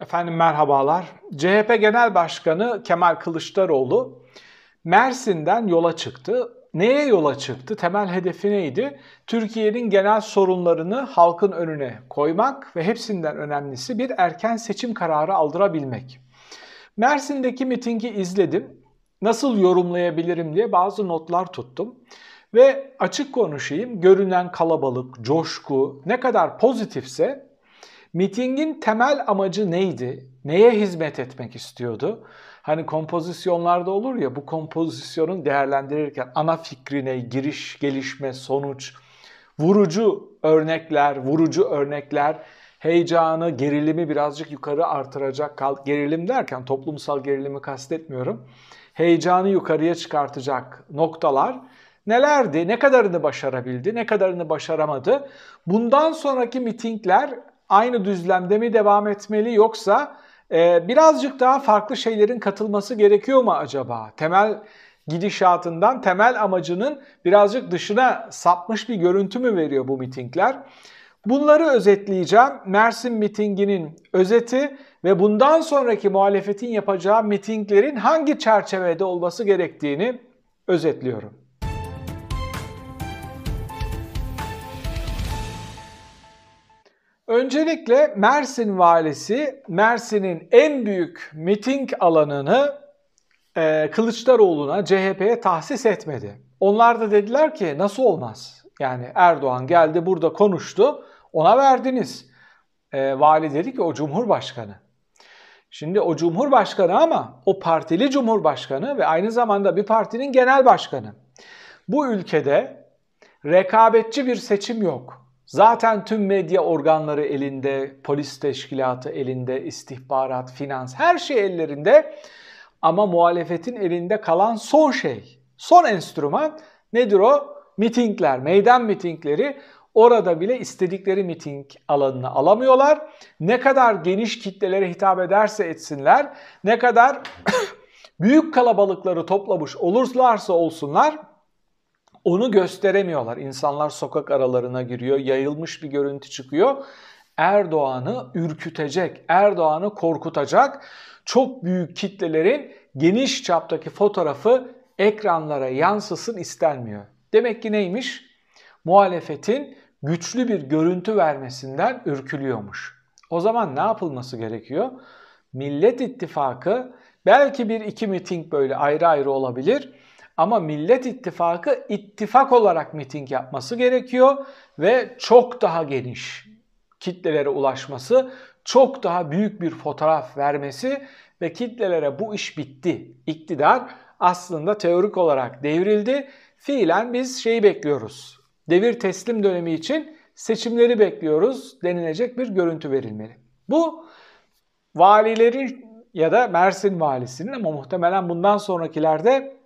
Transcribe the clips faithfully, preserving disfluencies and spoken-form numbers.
Efendim merhabalar. C H P Genel Başkanı Kemal Kılıçdaroğlu Mersin'den yola çıktı. Neye yola çıktı? Temel hedefi neydi? Türkiye'nin genel sorunlarını halkın önüne koymak ve hepsinden önemlisi bir erken seçim kararı aldırabilmek. Mersin'deki mitingi izledim. Nasıl yorumlayabilirim diye bazı notlar tuttum. Ve açık konuşayım, görünen kalabalık, coşku ne kadar pozitifse mitingin temel amacı neydi? Neye hizmet etmek istiyordu? Hani kompozisyonlarda olur ya, bu kompozisyonu değerlendirirken ana fikrine giriş, gelişme, sonuç, vurucu örnekler, vurucu örnekler, heyecanı, gerilimi birazcık yukarı artıracak, gerilim derken toplumsal gerilimi kastetmiyorum, heyecanı yukarıya çıkartacak noktalar nelerdi, ne kadarını başarabildi, ne kadarını başaramadı? Bundan sonraki mitingler aynı düzlemde mi devam etmeli, yoksa e, birazcık daha farklı şeylerin katılması gerekiyor mu acaba? Temel gidişatından, temel amacının birazcık dışına sapmış bir görüntü mü veriyor bu mitingler? Bunları özetleyeceğim. Mersin mitinginin özeti ve bundan sonraki muhalefetin yapacağı mitinglerin hangi çerçevede olması gerektiğini özetliyorum. Öncelikle Mersin valisi Mersin'in en büyük miting alanını e, Kılıçdaroğlu'na, C H P'ye tahsis etmedi. Onlar da dediler ki nasıl olmaz? Yani Erdoğan geldi burada konuştu, ona verdiniz. E, vali dedi ki o Cumhurbaşkanı. Şimdi o Cumhurbaşkanı ama o partili Cumhurbaşkanı ve aynı zamanda bir partinin genel başkanı. Bu ülkede rekabetçi bir seçim yok. Zaten tüm medya organları elinde, polis teşkilatı elinde, istihbarat, finans, her şey ellerinde. Ama muhalefetin elinde kalan son şey, son enstrüman nedir o? Mitingler, meydan mitingleri. Orada bile istedikleri miting alanını alamıyorlar. Ne kadar geniş kitlelere hitap ederse etsinler, ne kadar büyük kalabalıkları toplamış olurlarsa olsunlar, onu gösteremiyorlar. İnsanlar sokak aralarına giriyor, yayılmış bir görüntü çıkıyor. Erdoğan'ı ürkütecek, Erdoğan'ı korkutacak çok büyük kitlelerin geniş çaptaki fotoğrafı ekranlara yansısın istenmiyor. Demek ki neymiş? Muhalefetin güçlü bir görüntü vermesinden ürkülüyormuş. O zaman ne yapılması gerekiyor? Millet İttifakı belki bir iki miting böyle ayrı ayrı olabilir. Ama Millet İttifakı ittifak olarak miting yapması gerekiyor ve çok daha geniş kitlelere ulaşması, çok daha büyük bir fotoğraf vermesi ve kitlelere bu iş bitti. İktidar aslında teorik olarak devrildi. Fiilen biz şeyi bekliyoruz, devir teslim dönemi için seçimleri bekliyoruz denilecek bir görüntü verilmeli. Bu valilerin ya da Mersin valisinin, ama muhtemelen bundan sonrakilerde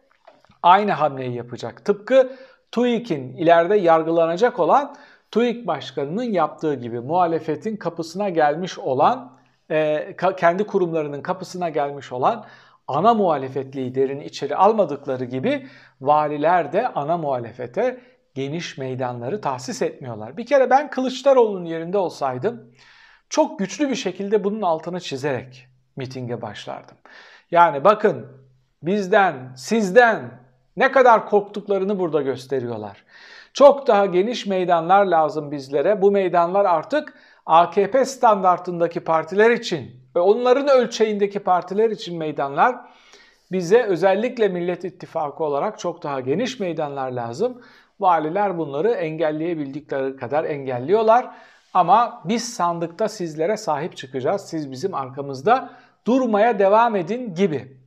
aynı hamleyi yapacak. Tıpkı TÜİK'in ileride yargılanacak olan TÜİK Başkanı'nın yaptığı gibi, muhalefetin kapısına gelmiş olan, e, kendi kurumlarının kapısına gelmiş olan ana muhalefet liderini içeri almadıkları gibi valiler de ana muhalefete geniş meydanları tahsis etmiyorlar. Bir kere ben Kılıçdaroğlu'nun yerinde olsaydım çok güçlü bir şekilde bunun altını çizerek mitinge başlardım. Yani bakın bizden, sizden ne kadar korktuklarını burada gösteriyorlar. Çok daha geniş meydanlar lazım bizlere. Bu meydanlar artık A K P standartındaki partiler için ve onların ölçeğindeki partiler için meydanlar. Bize özellikle Millet İttifakı olarak çok daha geniş meydanlar lazım. Valiler bunları engelleyebildikleri kadar engelliyorlar. Ama biz sandıkta sizlere sahip çıkacağız. Siz bizim arkamızda durmaya devam edin gibi.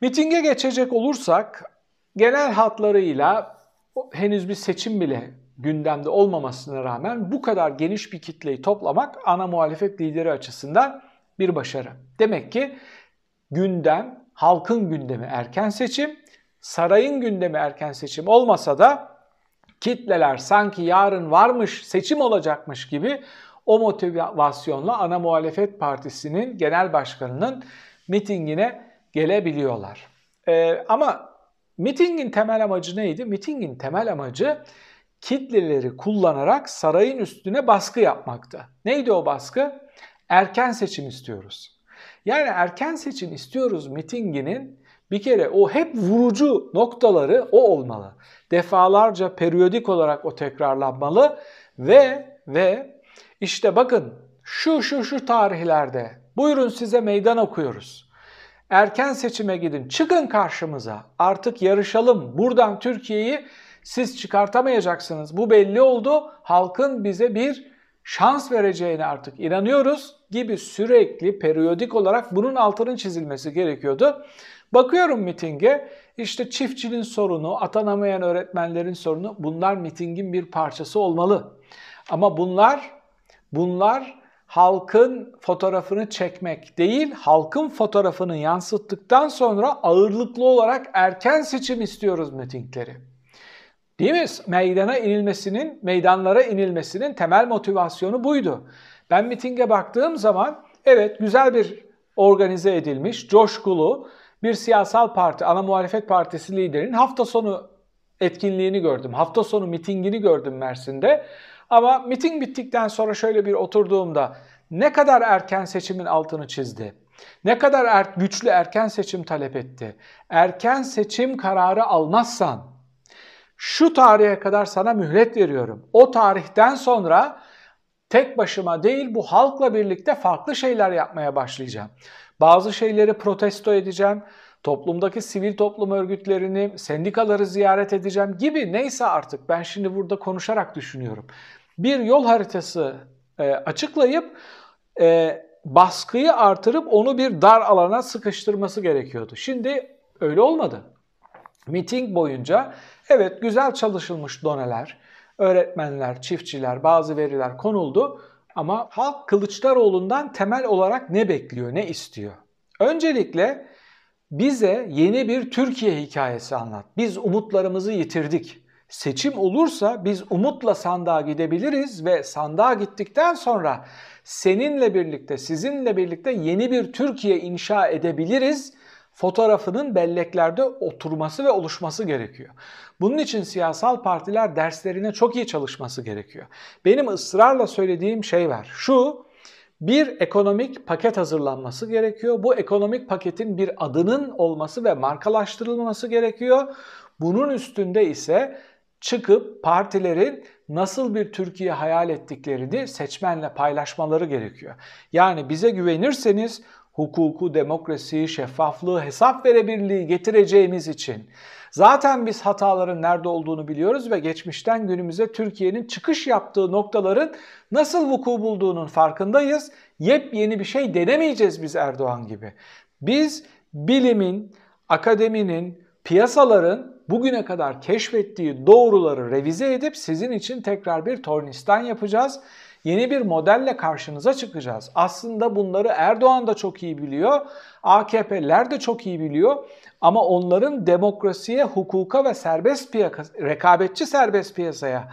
Mitinge geçecek olursak, genel hatlarıyla henüz bir seçim bile gündemde olmamasına rağmen bu kadar geniş bir kitleyi toplamak ana muhalefet lideri açısından bir başarı. Demek ki gündem, halkın gündemi erken seçim, sarayın gündemi erken seçim olmasa da kitleler sanki yarın varmış, seçim olacakmış gibi o motivasyonla ana muhalefet partisinin genel başkanının mitingine gelebiliyorlar. Ee, ama mitingin temel amacı neydi? Mitingin temel amacı kitleleri kullanarak sarayın üstüne baskı yapmaktı. Neydi o baskı? erken seçim istiyoruz. Yani erken seçim istiyoruz mitinginin bir kere o hep vurucu noktaları o olmalı. Defalarca periyodik olarak o tekrarlanmalı ve ve işte bakın şu şu şu tarihlerde buyurun size meydan okuyoruz. Erken seçime gidin, çıkın karşımıza, artık yarışalım, buradan Türkiye'yi siz çıkartamayacaksınız. Bu belli oldu, halkın bize bir şans vereceğine artık inanıyoruz gibi sürekli periyodik olarak bunun altının çizilmesi gerekiyordu. Bakıyorum mitinge, işte çiftçinin sorunu, atanamayan öğretmenlerin sorunu, bunlar mitingin bir parçası olmalı. Ama bunlar, bunlar halkın fotoğrafını çekmek değil, halkın fotoğrafını yansıttıktan sonra ağırlıklı olarak erken seçim istiyoruz mitingleri. Değil mi? Meydana inilmesinin, meydanlara inilmesinin temel motivasyonu buydu. Ben mitinge baktığım zaman evet güzel bir organize edilmiş, coşkulu bir siyasal parti, ana muhalefet partisi liderinin hafta sonu etkinliğini gördüm. Hafta sonu mitingini gördüm Mersin'de. Ama miting bittikten sonra şöyle bir oturduğumda ne kadar erken seçimin altını çizdi? Ne kadar er, güçlü erken seçim talep etti? Erken seçim kararı almazsan şu tarihe kadar sana mühlet veriyorum. O tarihten sonra tek başıma değil bu halkla birlikte farklı şeyler yapmaya başlayacağım. Bazı şeyleri protesto edeceğim, toplumdaki sivil toplum örgütlerini, sendikaları ziyaret edeceğim gibi neyse artık ben şimdi burada konuşarak düşünüyorum. Bir yol haritası e, açıklayıp e, baskıyı artırıp onu bir dar alana sıkıştırması gerekiyordu. Şimdi öyle olmadı. Miting boyunca evet güzel çalışılmış doneler, öğretmenler, çiftçiler, bazı veriler konuldu. Ama halk Kılıçdaroğlu'ndan temel olarak ne bekliyor, ne istiyor? Öncelikle bize yeni bir Türkiye hikayesi anlat. Biz umutlarımızı yitirdik. Seçim olursa biz umutla sandığa gidebiliriz ve sandığa gittikten sonra seninle birlikte, sizinle birlikte yeni bir Türkiye inşa edebiliriz. Fotoğrafının belleklerde oturması ve oluşması gerekiyor. Bunun için siyasal partiler derslerine çok iyi çalışması gerekiyor. Benim ısrarla söylediğim şey var. Şu, bir ekonomik paket hazırlanması gerekiyor. Bu ekonomik paketin bir adının olması ve markalaştırılması gerekiyor. Bunun üstünde ise çıkıp partilerin nasıl bir Türkiye hayal ettiklerini seçmenle paylaşmaları gerekiyor. Yani bize güvenirseniz hukuku, demokrasiyi, şeffaflığı, hesap verebilirliği getireceğimiz için zaten biz hataların nerede olduğunu biliyoruz ve geçmişten günümüze Türkiye'nin çıkış yaptığı noktaların nasıl vuku bulduğunun farkındayız. Yepyeni bir şey denemeyeceğiz biz Erdoğan gibi. Biz bilimin, akademinin, piyasaların bugüne kadar keşfettiği doğruları revize edip sizin için tekrar bir tornistan yapacağız. Yeni bir modelle karşınıza çıkacağız. Aslında bunları Erdoğan da çok iyi biliyor, A K P'ler de çok iyi biliyor ama onların demokrasiye, hukuka ve serbest piyasa, rekabetçi serbest piyasaya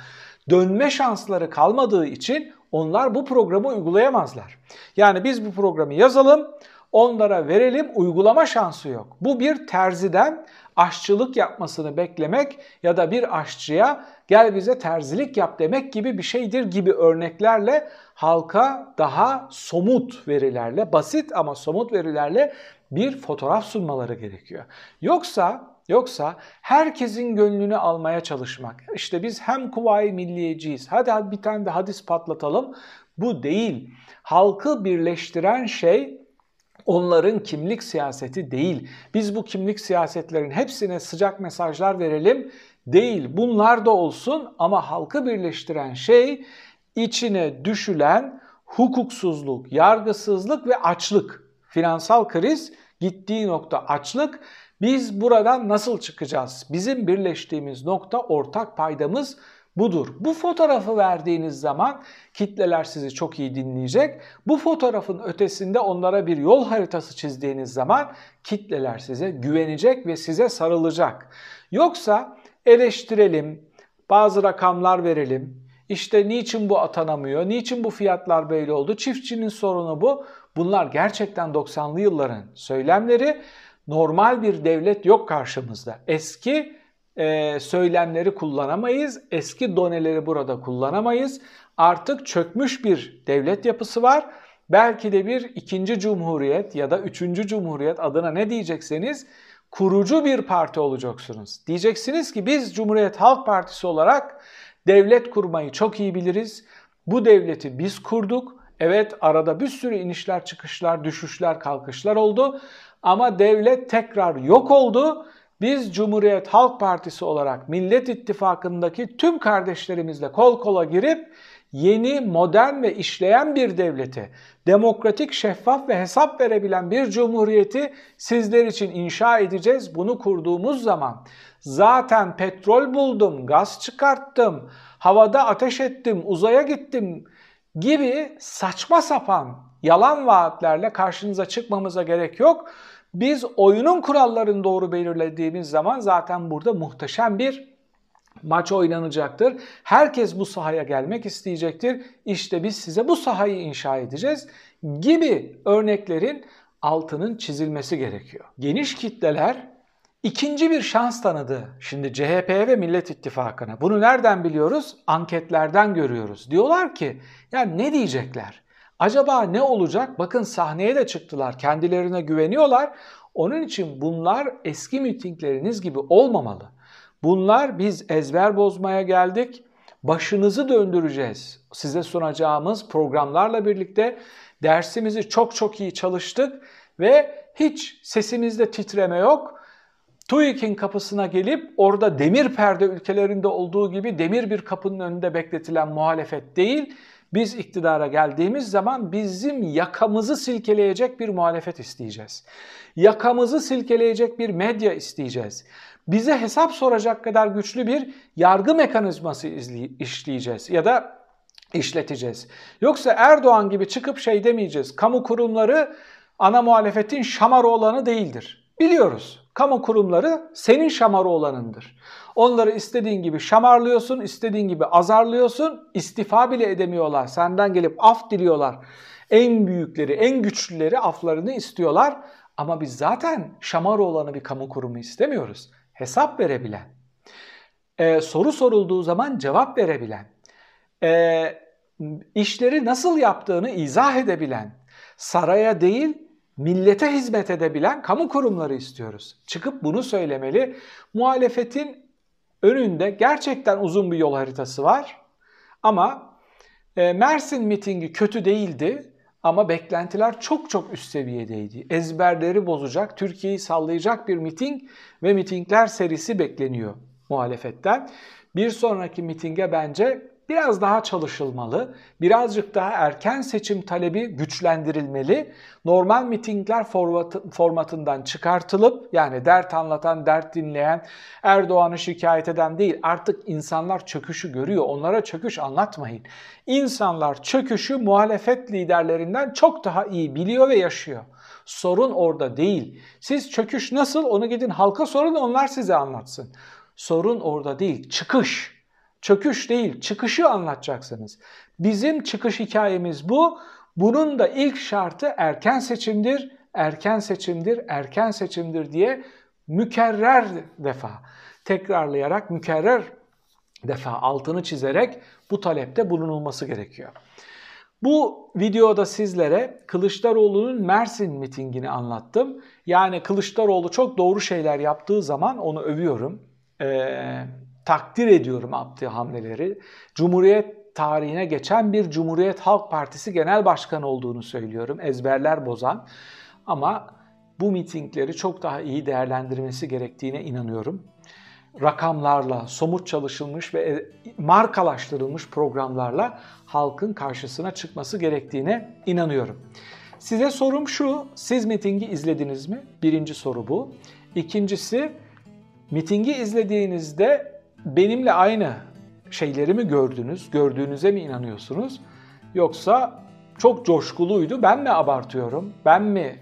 dönme şansları kalmadığı için onlar bu programı uygulayamazlar. Yani biz bu programı yazalım, onlara verelim, uygulama şansı yok. Bu bir terziden aşçılık yapmasını beklemek ya da bir aşçıya gel bize terzilik yap demek gibi bir şeydir gibi örneklerle halka daha somut verilerle, basit ama somut verilerle bir fotoğraf sunmaları gerekiyor. Yoksa yoksa herkesin gönlünü almaya çalışmak, işte biz hem kuvayi milliyeciyiz, hadi, hadi bir tane de hadis patlatalım, bu değil. Halkı birleştiren şey onların kimlik siyaseti değil. Biz bu kimlik siyasetlerin hepsine sıcak mesajlar verelim değil. Bunlar da olsun ama halkı birleştiren şey içine düşülen hukuksuzluk, yargısızlık ve açlık. Finansal kriz gittiği nokta açlık. Biz buradan nasıl çıkacağız? Bizim birleştiğimiz nokta, ortak paydamız budur. Bu fotoğrafı verdiğiniz zaman kitleler sizi çok iyi dinleyecek. Bu fotoğrafın ötesinde onlara bir yol haritası çizdiğiniz zaman kitleler size güvenecek ve size sarılacak. Yoksa eleştirelim, bazı rakamlar verelim. İşte niçin bu atanamıyor, niçin bu fiyatlar böyle oldu, çiftçinin sorunu bu. Bunlar gerçekten doksanlı yılların söylemleri. Normal bir devlet yok karşımızda. Eski Ee, söylemleri kullanamayız, eski doneleri burada kullanamayız. Artık çökmüş bir devlet yapısı var belki de bir ikinci cumhuriyet ya da üçüncü cumhuriyet, adına ne diyecekseniz, kurucu bir parti olacaksınız. Diyeceksiniz ki biz Cumhuriyet Halk Partisi olarak devlet kurmayı çok iyi biliriz. Bu devleti biz kurduk. Evet, arada bir sürü inişler, çıkışlar, düşüşler, kalkışlar oldu. Ama devlet tekrar yok oldu. Biz Cumhuriyet Halk Partisi olarak Millet İttifakı'ndaki tüm kardeşlerimizle kol kola girip yeni, modern ve işleyen bir devleti, demokratik, şeffaf ve hesap verebilen bir cumhuriyeti sizler için inşa edeceğiz. Bunu kurduğumuz zaman zaten petrol buldum, gaz çıkarttım, havada ateş ettim, uzaya gittim gibi saçma sapan yalan vaatlerle karşınıza çıkmamıza gerek yok. Biz oyunun kurallarını doğru belirlediğimiz zaman zaten burada muhteşem bir maç oynanacaktır. Herkes bu sahaya gelmek isteyecektir. İşte biz size bu sahayı inşa edeceğiz gibi örneklerin altının çizilmesi gerekiyor. Geniş kitleler ikinci bir şans tanıdı şimdi C H P'ye ve Millet İttifakı'na. Bunu nereden biliyoruz? Anketlerden görüyoruz. Diyorlar ki ya ne diyecekler? Acaba ne olacak? Bakın sahneye de çıktılar. Kendilerine güveniyorlar. Onun için bunlar eski mitingleriniz gibi olmamalı. Bunlar biz ezber bozmaya geldik, başınızı döndüreceğiz. Size sunacağımız programlarla birlikte dersimizi çok çok iyi çalıştık ve hiç sesimizde titreme yok. TÜİK'in kapısına gelip orada demir perde ülkelerinde olduğu gibi demir bir kapının önünde bekletilen muhalefet değil, biz iktidara geldiğimiz zaman bizim yakamızı silkeleyecek bir muhalefet isteyeceğiz. Yakamızı silkeleyecek bir medya isteyeceğiz. Bize hesap soracak kadar güçlü bir yargı mekanizması işleyeceğiz ya da işleteceğiz. Yoksa Erdoğan gibi çıkıp şey demeyeceğiz. Kamu kurumları ana muhalefetin şamarı olanı değildir. Biliyoruz. Kamu kurumları senin şamarı olanındır. Onları istediğin gibi şamarlıyorsun, istediğin gibi azarlıyorsun, istifa bile edemiyorlar. Senden gelip af diliyorlar. En büyükleri, en güçlüleri aflarını istiyorlar. Ama biz zaten şamarı olanı bir kamu kurumu istemiyoruz. Hesap verebilen, e, soru sorulduğu zaman cevap verebilen, e, işleri nasıl yaptığını izah edebilen, saraya değil millete hizmet edebilen kamu kurumları istiyoruz. Çıkıp bunu söylemeli. Muhalefetin önünde gerçekten uzun bir yol haritası var. Ama e, Mersin mitingi kötü değildi. Ama beklentiler çok çok üst seviyedeydi. Ezberleri bozacak, Türkiye'yi sallayacak bir miting ve mitingler serisi bekleniyor muhalefetten. Bir sonraki mitinge bence biraz daha çalışılmalı, birazcık daha erken seçim talebi güçlendirilmeli. Normal mitingler formatından çıkartılıp, yani dert anlatan, dert dinleyen, Erdoğan'ı şikayet eden değil, artık insanlar çöküşü görüyor. Onlara çöküş anlatmayın. İnsanlar çöküşü muhalefet liderlerinden çok daha iyi biliyor ve yaşıyor. Sorun orada değil. Siz çöküş nasıl, onu gidin halka sorun, onlar size anlatsın. Sorun orada değil, çıkış. Çöküş değil, çıkışı anlatacaksınız. Bizim çıkış hikayemiz bu. Bunun da ilk şartı erken seçimdir, erken seçimdir, erken seçimdir diye mükerrer defa tekrarlayarak, mükerrer defa altını çizerek bu talepte bulunulması gerekiyor. Bu videoda sizlere Kılıçdaroğlu'nun Mersin mitingini anlattım. Yani Kılıçdaroğlu çok doğru şeyler yaptığı zaman onu övüyorum. Eee... Takdir ediyorum yaptığı hamleleri. Cumhuriyet tarihine geçen bir Cumhuriyet Halk Partisi Genel Başkanı olduğunu söylüyorum. Ezberler bozan. Ama bu mitingleri çok daha iyi değerlendirmesi gerektiğine inanıyorum. Rakamlarla, somut çalışılmış ve markalaştırılmış programlarla halkın karşısına çıkması gerektiğine inanıyorum. Size sorum şu, siz mitingi izlediniz mi? Birinci soru bu. İkincisi, mitingi izlediğinizde benimle aynı şeyleri mi gördünüz, gördüğünüze mi inanıyorsunuz? Yoksa çok coşkuluydu, ben mi abartıyorum, ben mi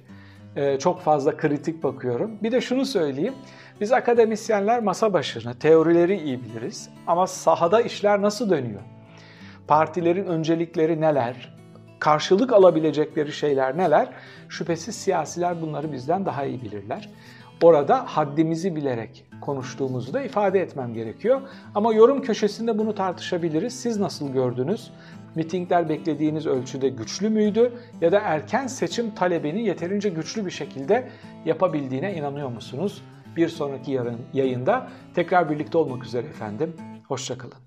e, çok fazla kritik bakıyorum? Bir de şunu söyleyeyim, biz akademisyenler masa başına teorileri iyi biliriz ama sahada işler nasıl dönüyor? Partilerin öncelikleri neler, karşılık alabilecekleri şeyler neler? Şüphesiz siyasiler bunları bizden daha iyi bilirler. Orada haddimizi bilerek konuştuğumuzu da ifade etmem gerekiyor. Ama yorum köşesinde bunu tartışabiliriz. Siz nasıl gördünüz? Mitingler beklediğiniz ölçüde güçlü müydü? Ya da erken seçim talebini yeterince güçlü bir şekilde yapabildiğine inanıyor musunuz? Bir sonraki yarın yayında tekrar birlikte olmak üzere efendim. Hoşça kalın.